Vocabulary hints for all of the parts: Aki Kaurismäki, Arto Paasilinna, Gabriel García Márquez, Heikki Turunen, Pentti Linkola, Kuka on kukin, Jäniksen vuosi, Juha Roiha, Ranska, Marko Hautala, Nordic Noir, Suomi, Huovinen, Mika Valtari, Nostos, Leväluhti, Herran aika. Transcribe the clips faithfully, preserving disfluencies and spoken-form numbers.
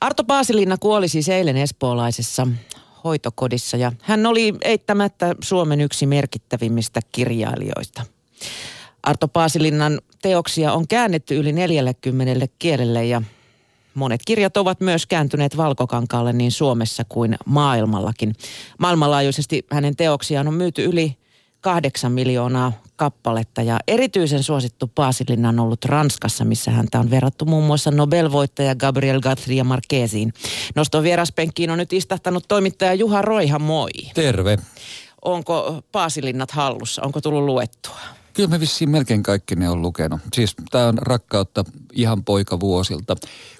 Arto Paasilinna kuoli siis eilen espoolaisessa hoitokodissa ja hän oli eittämättä Suomen yksi merkittävimmistä kirjailijoista. Arto Paasilinnan teoksia on käännetty yli neljäkymmentä kielelle ja monet kirjat ovat myös kääntyneet valkokankaalle niin Suomessa kuin maailmallakin. Maailmanlaajuisesti hänen teoksiaan on myyty yli kahdeksan miljoonaa kappaletta ja erityisen suosittu Paasilinna on ollut Ranskassa, missä häntä on verrattu muun muassa Nobel-voittaja Gabriel García Márqueziin. Noston vieraspenkkiin on nyt istahtanut toimittaja Juha Roiha, moi. Terve. Onko Paasilinnat hallussa? Onko tullut luettua? Kyllä mä vissiin melkein kaikki ne on lukenut. Siis tää on rakkautta ihan poikavuosilta.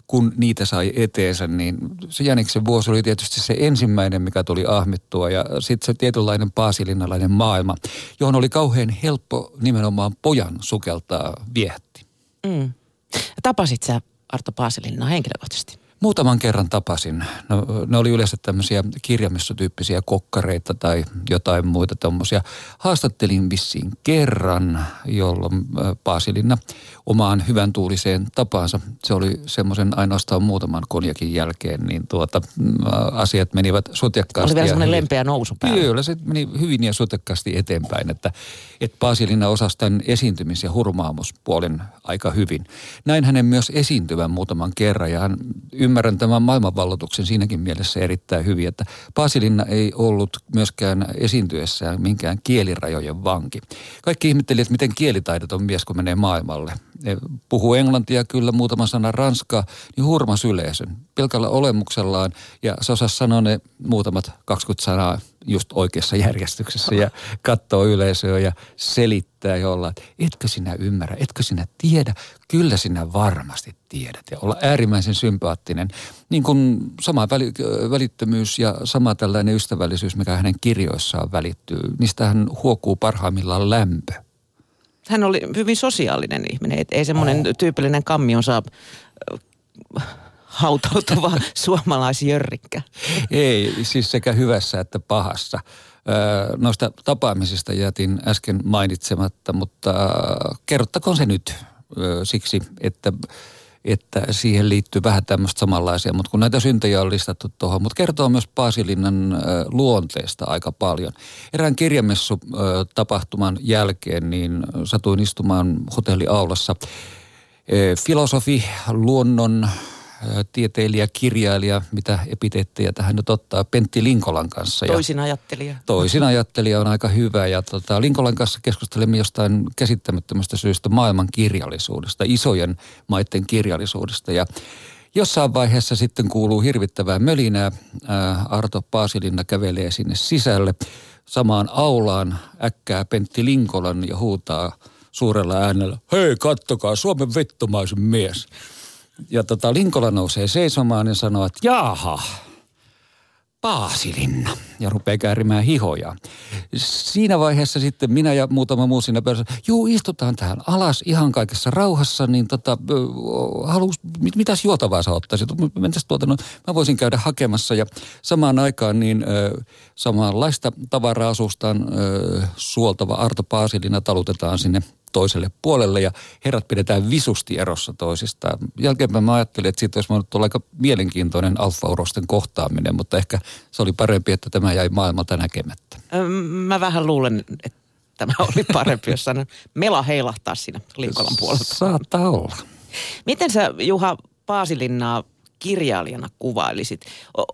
Kun niitä sai eteensä, niin se Jäniksen vuosi oli tietysti se ensimmäinen, mikä tuli ahmittua. Ja sitten se tietynlainen paasilinnalainen maailma, johon oli kauhean helppo nimenomaan pojan sukeltaa viehätti. Mm. Tapasit sä Arto Paasilinnaa henkilökohtaisesti? Muutaman kerran tapasin. No, ne oli yleensä tämmöisiä kirjamessutyyppisiä kokkareita tai jotain muita tommosia. Haastattelin vissiin kerran, jolloin Paasilinna omaan hyvän tuuliseen tapaansa. Se oli semmoisen ainoastaan muutaman konjakin jälkeen, niin tuota, asiat menivät sotjakkaasti. Oli vielä semmoinen lempeä nousu päällä. Kyllä, se meni hyvin ja sotjakkaasti eteenpäin, että, että Paasilinna osasi tämän esiintymis- ja hurmaamuspuolen aika hyvin. Näin hänen myös esiintyvän muutaman kerran ja hän ymmärrän tämän maailmanvalloituksen siinäkin mielessä erittäin hyvin, että Paasilinna ei ollut myöskään esiintyessään minkään kielirajojen vanki. Kaikki ihmetteli, että miten kielitaidoton mies, kun menee maailmalle. Puhuu englantia kyllä, muutaman sanan ranskaa, niin hurmas yleisön pelkällä olemuksellaan. Ja se osasi sanoa ne muutamat kaksikymmentä sanaa just oikeassa järjestyksessä ja katsoo yleisöä ja selittää jollain, että etkö sinä ymmärrä, etkö sinä tiedä, kyllä sinä varmasti tiedät. Ja olla äärimmäisen sympaattinen, niin kuin sama välittömyys ja sama tällainen ystävällisyys, mikä hänen kirjoissaan välittyy, niistä hän huokuu parhaimmillaan lämpö. Hän oli hyvin sosiaalinen ihminen, et ei semmoinen tyypillinen kammion saa hautautuva suomalaisjörrikkä. Ei, siis sekä hyvässä että pahassa. Noista tapaamisista jätin äsken mainitsematta, mutta kerrottakoon se nyt siksi, että, että siihen liittyy vähän tämmöistä samanlaisia. Mutta kun näitä syntejä on listattu tuohon, mutta kertoo myös Paasilinnan luonteesta aika paljon. Erään kirjamessutapahtuman jälkeen niin satuin istumaan hotelliaulassa filosofi, luonnon... tieteilijä, kirjailija, mitä epiteettejä tähän nyt ottaa, Pentti Linkolan kanssa. Toisin ajattelija. Toisin ajattelija on aika hyvä ja tota, Linkolan kanssa keskustelemme jostain käsittämättömästä syystä maailman kirjallisuudesta, isojen maiden kirjallisuudesta ja jossain vaiheessa sitten kuuluu hirvittävää mölinää. Arto Paasilinna kävelee sinne sisälle samaan aulaan, äkkää Pentti Linkolan ja huutaa suurella äänellä, hei kattokaa, Suomen vittumaisen mies. Ja tota, Linkola nousee seisomaan ja sanoo, että jaaha, Paasilinna. Ja rupeaa käärimään hihoja. Siinä vaiheessa sitten minä ja muutama muu siinä pöydässä, juu istutaan tähän alas ihan kaikessa rauhassa, niin tota, halus, mit, mitäs juotavaa sä ottaisit? Mentäs tuota, no, mä voisin käydä hakemassa ja samaan aikaan niin ö, samanlaista tavaraa asustaan ö, suoltava Arto Paasilinna talutetaan sinne toiselle puolelle ja herrat pidetään visusti erossa toisistaan. Jälkeenpäin mä ajattelin, että siitä olisi voinut olla aika mielenkiintoinen alfa-urosten kohtaaminen, mutta ehkä se oli parempi, että tämä jäi maailmalta näkemättä. Mä vähän luulen, että tämä oli parempi, jos sanon mela heilahtaa siinä Linkolan puolelta. Saattaa olla. Miten sä Juha Paasilinnaa kirjailijana kuvailisit?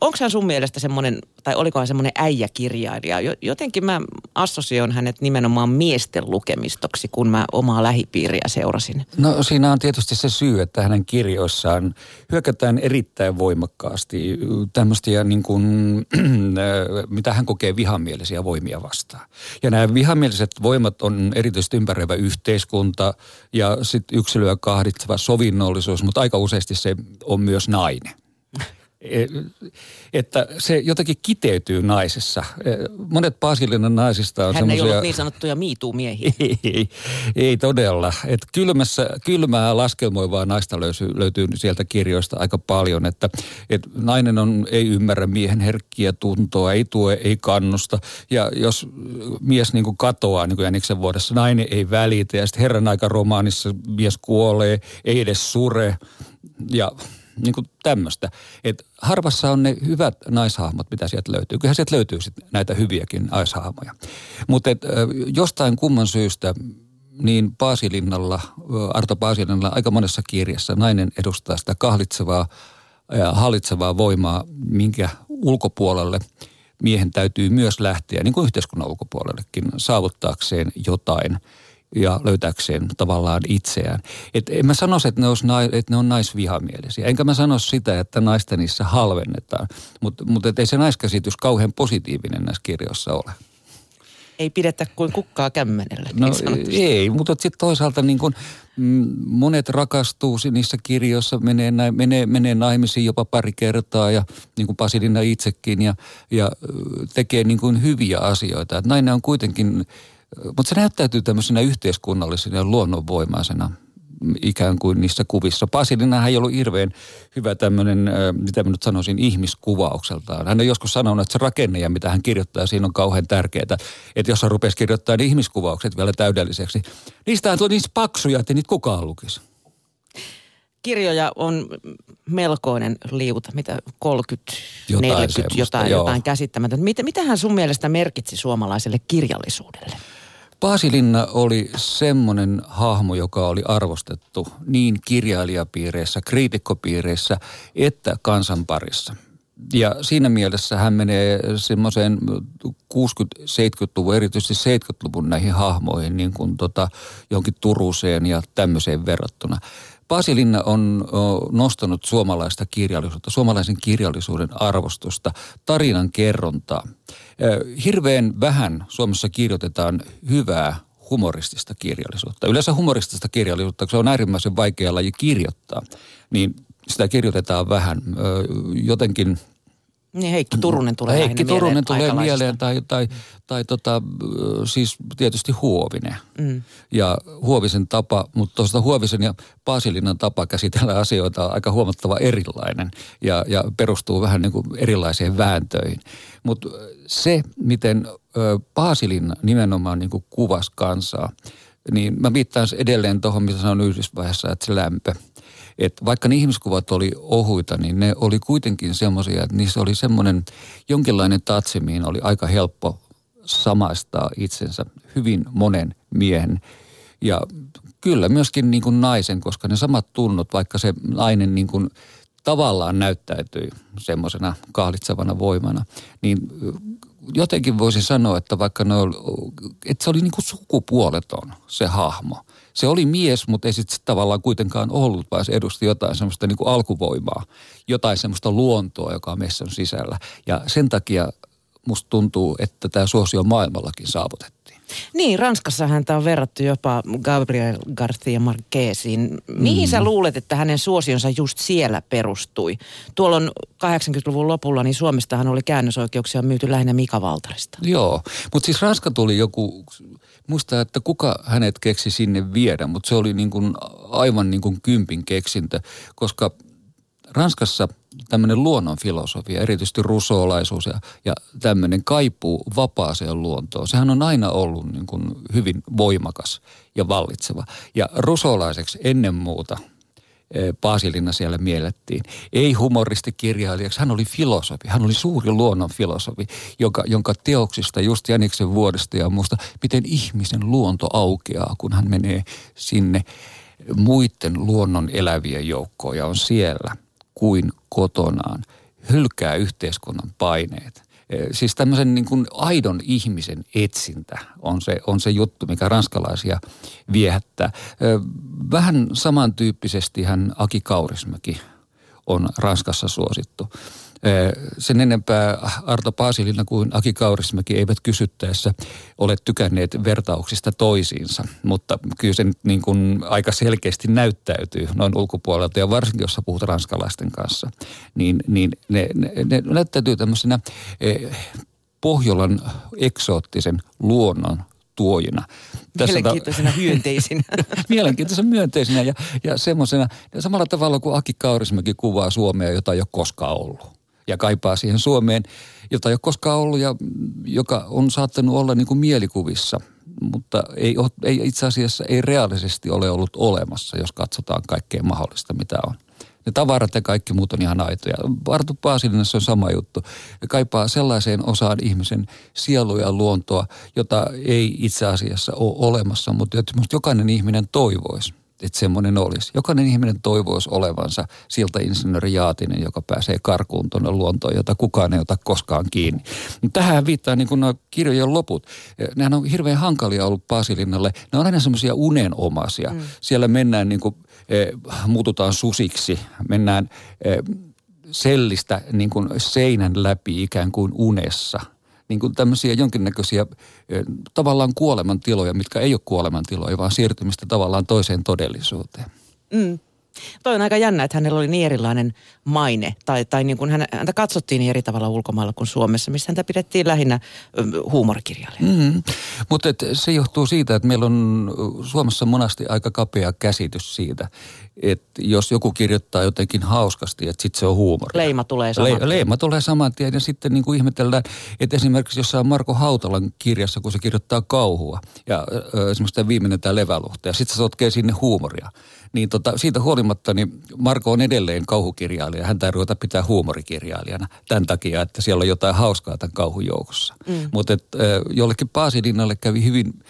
Onko hän sun mielestä semmoinen, tai olikohan semmoinen äijäkirjailija? Jotenkin mä assosioin hänet nimenomaan miesten lukemistoksi, kun mä omaa lähipiiriä seurasin. No siinä on tietysti se syy, että hänen kirjoissaan hyökätään erittäin voimakkaasti tämmöistä niin kuin, mitä hän kokee vihamielisiä voimia vastaan. Ja nämä vihamieliset voimat on erityisesti ympäröivä yhteiskunta ja sitten yksilöä kahditseva sovinnollisuus, mutta aika useasti se on myös nainen. Että se jotenkin kiteytyy naisessa. Monet Paasilinnan naisista on semmoisia... Hän ei semmosia... ollut niin sanottuja miituumiehiä. Ei, ei, ei todella. Että kylmässä, kylmää laskelmoivaa naista löytyy, löytyy sieltä kirjoista aika paljon. Että et nainen on, ei ymmärrä miehen herkkiä tuntoa, ei tue, ei kannusta. Ja jos mies niin kuin katoaa niin kuin Jäniksen vuodessa, nainen ei välitä. Ja sitten Herran aika romaanissa mies kuolee, ei edes sure. Ja... niin kuin tämmöistä. Että harvassa on ne hyvät naishahmot, mitä sieltä löytyy. Kyllähän sieltä löytyy sit näitä hyviäkin naishahmoja. Mutta jostain kumman syystä niin Paasilinnalla, Arto Paasilinnalla aika monessa kirjassa nainen edustaa sitä kahlitsevaa ja hallitsevaa voimaa, minkä ulkopuolelle miehen täytyy myös lähteä, niin kuin yhteiskunnan ulkopuolellekin, saavuttaakseen jotain ja löytääkseen tavallaan itseään. Et en mä sano, että ne, nais, että ne on naisvihamielisiä. Enkä mä sano sitä, että naista niissä halvennetaan. Mutta mut ei se naiskäsitys kauhean positiivinen näissä kirjoissa ole. Ei pidetä kuin kukkaa kämmenellä. No ei, mutta sitten toisaalta niin kun monet rakastuu niissä kirjoissa, menee, menee, menee naimisiin jopa pari kertaa ja niin kuin Paasilinna itsekin ja, ja tekee niin kuin hyviä asioita. Että nainen on kuitenkin, mutta se näyttäytyy tämmöisenä yhteiskunnallisena ja luonnonvoimaisena ikään kuin niissä kuvissa. Paasilinnahan ei ollut hirveän hyvä tämmöinen, mitä minä nyt sanoisin, ihmiskuvaukseltaan. Hän on joskus sanonut, että se rakenne ja mitä hän kirjoittaa, siinä on kauhean tärkeää. Että jos hän rupesi kirjoittamaan niin ihmiskuvaukset vielä täydelliseksi, niistähän tuli niistä paksuja, että niitä kukaan lukisi. Kirjoja on melkoinen liuta, mitä kolmekymmentä, jotain neljäkymmentä, jotain, jotain käsittämätöntä. Mitä, mitähän sun mielestä merkitsi suomalaiselle kirjallisuudelle? Paasilinna oli semmoinen hahmo, joka oli arvostettu niin kirjailijapiireissä, kriitikkopiireissä, että kansan parissa. Ja siinä mielessä hän menee semmoiseen kuusikymmentä-seitsemänkymmentäluvun, erityisesti seitsemänkymmentäluvun näihin hahmoihin, niin kuin tota, johonkin Turuseen ja tämmöiseen verrattuna. Paasilinna on nostanut suomalaista kirjallisuutta, suomalaisen kirjallisuuden arvostusta, tarinan kerrontaa. Hirveän vähän Suomessa kirjoitetaan hyvää humoristista kirjallisuutta. Yleensä humoristista kirjallisuutta, kun se on äärimmäisen vaikea laji kirjoittaa, niin sitä kirjoitetaan vähän jotenkin. Niin Heikki Turunen tulee Heikki Turunen mieleen tulee mieleen tai, tai, tai tota, siis tietysti Huovinen mm. ja Huovisen tapa, mutta tuosta Huovisen ja Paasilinnan tapa käsitellä asioita on aika huomattava erilainen ja, ja perustuu vähän niin kuin erilaisiin vääntöihin. Mutta se, miten Paasilinna nimenomaan niin kuin kuvasi kansaa, niin mä viittaan edelleen tuohon, mitä sanoin yhdysvaiheessa, että se lämpö. Että vaikka ne ihmiskuvat oli ohuita, niin ne oli kuitenkin semmoisia, että niissä oli semmoinen jonkinlainen tatsi, mihin oli aika helppo samaistaa itsensä hyvin monen miehen. Ja kyllä myöskin niin kuin naisen, koska ne samat tunnot, vaikka se nainen niin kuin tavallaan näyttäytyi semmoisena kahlitsevana voimana, niin jotenkin voisi sanoa, että vaikka ne oli, että se oli niin kuin sukupuoleton se hahmo. Se oli mies, mutta ei sitten tavallaan kuitenkaan ollut, vaan se edusti jotain semmoista niin kuin alkuvoimaa, jotain semmoista luontoa, joka on meissä sisällä. Ja sen takia musta tuntuu, että tämä suosio maailmallakin saavutettiin. Niin, Ranskassa häntä on verrattu jopa Gabriel García Márquezin. Mihin mm. sä luulet, että hänen suosionsa just siellä perustui? Tuolloin kahdeksankymmentäluvun lopulla, niin Suomestahan oli käännösoikeuksia myyty lähinnä Mika Valtarista. Joo, mutta siis Ranska tuli joku, muista, että kuka hänet keksi sinne viedä, mutta se oli niin kuin aivan niin kuin kympin keksintö, koska Ranskassa tämmöinen luonnonfilosofia, erityisesti rusolaisuus ja, ja tämmöinen kaipuu vapaaseen luontoon. Sehän on aina ollut niin kuin hyvin voimakas ja vallitseva. Ja rusolaiseksi ennen muuta Paasilinna siellä miellettiin. Ei humoristikirjailijaksi, hän oli filosofi, hän oli suuri luonnonfilosofi, jonka, jonka teoksista just Jäniksen vuodesta ja muusta, miten ihmisen luonto aukeaa, kun hän menee sinne muiden luonnon elävien joukkoon ja on siellä kuin kotonaan, hylkää yhteiskunnan paineet. Siis tämmöisen niin kuin aidon ihmisen etsintä on se, on se juttu, mikä ranskalaisia viehättää. Vähän samantyyppisestihän Aki Kaurismäki on Ranskassa suosittu. Sen enempää Arto Paasilinna kuin Aki Kaurismäki eivät kysyttäessä ole tykänneet vertauksista toisiinsa, mutta kyllä se nyt niin kuin aika selkeästi näyttäytyy noin ulkopuolelta ja varsinkin, jos puhut ranskalaisten kanssa, niin, niin ne, ne, ne näyttäytyy tämmöisenä Pohjolan eksoottisen luonnon tuojina. Mielenkiintoisena ta... hyönteisinä. Mielenkiintoisena myönteisinä ja, ja semmoisena, samalla tavalla kuin Aki Kaurismäki kuvaa Suomea, jota ei ole koskaan ollut. Ja kaipaa siihen Suomeen, jota ei ole koskaan ollut ja joka on saattanut olla niin kuin mielikuvissa, mutta ei, ole, ei itse asiassa ei reaalisesti ole ollut olemassa, jos katsotaan kaikkea mahdollista, mitä on. Ne tavarat ja kaikki muut on ihan aitoja. Arto Paasilinnassa on sama juttu. Ne kaipaa sellaiseen osaan ihmisen sielua ja luontoa, jota ei itse asiassa ole olemassa, mutta jokainen ihminen toivoisi, että semmoinen olisi. Jokainen ihminen toivoisi olevansa siltä insinööri Jaatinen, joka pääsee karkuun tuonne luontoon, jota kukaan ei ota koskaan kiinni. Tähän viittaa niin kuin nuo kirjojen loput. Nehän on hirveän hankalia ollut Paasilinnalle. Ne on aina semmoisia unenomaisia. Mm. Siellä mennään niin kuin, e, muututaan susiksi, mennään e, sellistä niin kuin seinän läpi ikään kuin unessa. Niin kuin tämmöisiä jonkinnäköisiä tavallaan kuolemantiloja, mitkä ei ole kuolemantiloja, vaan siirtymistä tavallaan toiseen todellisuuteen. Mm. Toi on aika jännä, että hänellä oli niin erilainen maine, tai, tai niin kuin häntä katsottiin niin eri tavalla ulkomailla kuin Suomessa, missä häntä pidettiin lähinnä huumorikirjailijana. Mm. Mutta se johtuu siitä, että meillä on Suomessa monasti aika kapea käsitys siitä, että jos joku kirjoittaa jotenkin hauskasti, että sitten se on huumoria. Leima tulee saman Le- tien. Leima tulee saman tien, ja sitten niin kuin ihmetellään, että esimerkiksi jossain Marko Hautalan kirjassa, kun se kirjoittaa kauhua, ja esimerkiksi viimeinen tämä Leväluhti, ja sitten se sotkee sinne huumoria. Niin tota, siitä huolimatta, niin Marko on edelleen kauhukirjailija. Häntä ei ruveta pitää huumorikirjailijana tämän takia, että siellä on jotain hauskaa tämän kauhujoukossa. Mm. Mutta jollekin Paasilinnalle kävi hyvin,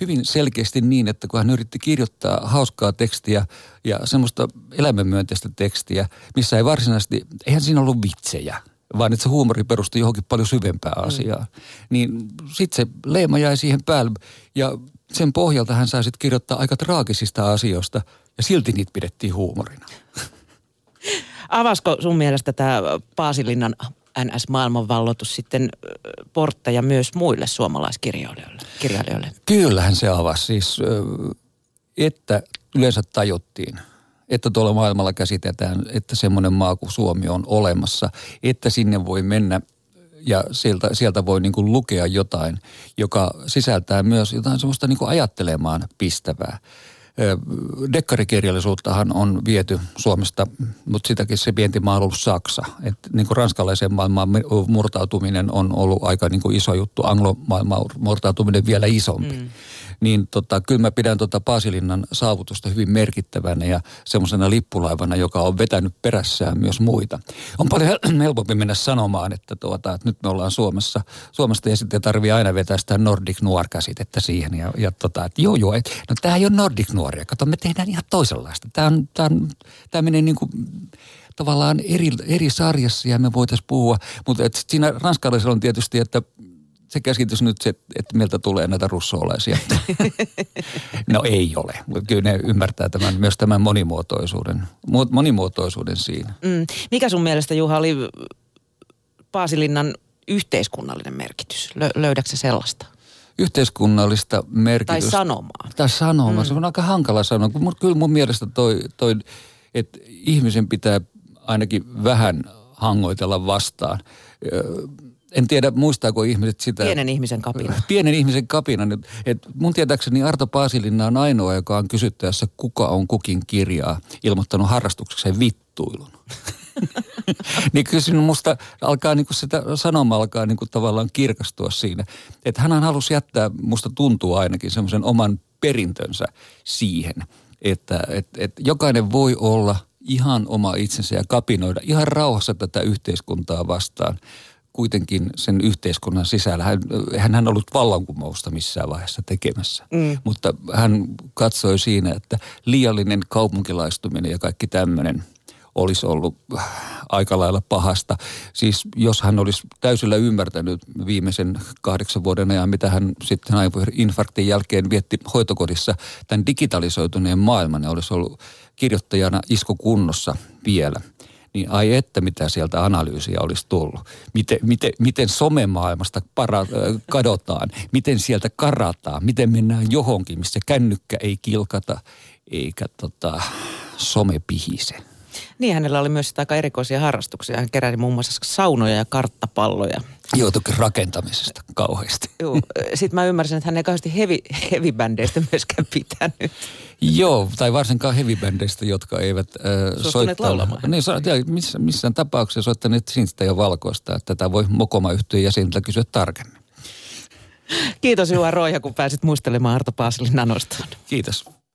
hyvin selkeästi niin, että kun hän yritti kirjoittaa hauskaa tekstiä ja semmoista elämänmyönteistä tekstiä, missä ei varsinaisesti, eihän siinä ollut vitsejä, vaan että se huumori perustui johonkin paljon syvempään asiaan. Mm. Niin sitten se leima jäi siihen päälle ja sen pohjalta hän sai sitten kirjoittaa aika traagisista asioista, ja silti niitä pidettiin huumorina. Avasko sun mielestä tämä Paasilinnan N S-maailmanvalloitus sitten portteja myös muille suomalaiskirjailijoille? Kyllähän se avasi siis, että yleensä tajuttiin, että tuolla maailmalla käsitetään, että semmoinen maa kuin Suomi on olemassa, että sinne voi mennä ja sieltä, sieltä voi niin kuin lukea jotain, joka sisältää myös jotain semmoista niin kuin ajattelemaan pistävää. Dekkarikirjallisuuttahan on viety Suomesta, mutta sitäkin se vientimaa on ollut Saksa. Et niin kuin ranskalaisen maailman murtautuminen on ollut aika niin kuin iso juttu, anglomaailman murtautuminen vielä isompi. Mm. Niin tota, kyllä mä pidän tota Paasilinnan saavutusta hyvin merkittävänä ja semmoisena lippulaivana, joka on vetänyt perässään myös muita. On paljon helpompi mennä sanomaan, että, tuota, että nyt me ollaan Suomessa, Suomesta ja sitten tarvii aina vetää sitä Nordic Noir-käsitettä siihen. Ja, ja tota, että joo joo, et, no tämähän ei ole Nordic Noiria, kato me tehdään ihan toisenlaista. Tämä on, tämä on, tämä menee niin kuin tavallaan eri, eri sarjassa ja me voitaisiin puhua, mutta et siinä ranskalaisella on tietysti, että se käsitys nyt se, että meiltä tulee näitä russoolaisia. No ei ole. Kyllä ne ymmärtää tämän, myös tämän monimuotoisuuden, monimuotoisuuden siinä. Mm. Mikä sun mielestä, Juha, oli Paasilinnan yhteiskunnallinen merkitys? Lö- löydätkö sellaista? Yhteiskunnallista merkitystä. Tai sanomaa. Tai sanomaa. Mm. Se on aika hankala sanoa. Kyllä mun mielestä toi, toi että ihmisen pitää ainakin vähän hangoitella vastaan. En tiedä, muistaako ihmiset sitä. Pienen ihmisen kapina. Pienen ihmisen kapina. Et mun tietääkseni Arto Paasilinna on ainoa, joka on kysyttäessä Kuka on kukin kirjaa ilmoittanut harrastuksekseen vittuilun. Niin kysyn musta, alkaa niinku sitä sanoma alkaa niinku tavallaan kirkastua siinä. Että hän halusi jättää, musta tuntuu ainakin, semmoisen oman perintönsä siihen, että et, et jokainen voi olla ihan oma itsensä ja kapinoida ihan rauhassa tätä yhteiskuntaa vastaan. Kuitenkin sen yhteiskunnan sisällä. Hän, hän on ollut vallankumousta missään vaiheessa tekemässä. Mm. Mutta hän katsoi siinä, että liiallinen kaupunkilaistuminen ja kaikki tämmöinen olisi ollut aika lailla pahasta. Siis jos hän olisi täysillä ymmärtänyt viimeisen kahdeksan vuoden ajan, mitä hän sitten aivoinfarktin jälkeen vietti hoitokodissa tämän digitalisoituneen maailman, ja olisi ollut kirjoittajana iskukunnossa vielä. Niin ai että mitä sieltä analyysiä olisi tullut. Miten, miten, miten somemaailmasta para, kadotaan, miten sieltä karataan, miten mennään johonkin, missä kännykkä ei kilkata eikä tota, some pihise. Niin, hänellä oli myös aika erikoisia harrastuksia. Hän keräsi muun muassa saunoja ja karttapalloja. Joo, toki rakentamisesta kauheasti. Joo, sit mä ymmärsin, että hän ei kauheasti heavy, heavy-bändeistä myöskään pitänyt. Joo, tai varsinkaan heavy-bändeistä, jotka eivät äh, soittaa. Niin, so, missä, missään tapauksessa soittaneet sinistä ja valkoista. Tätä voi Mokoma-yhtyön jäseniltä kysyä tarkemmin. Kiitos Juha Roiha, kun pääsit muistelemaan Arto Paasilinnan noston. Kiitos.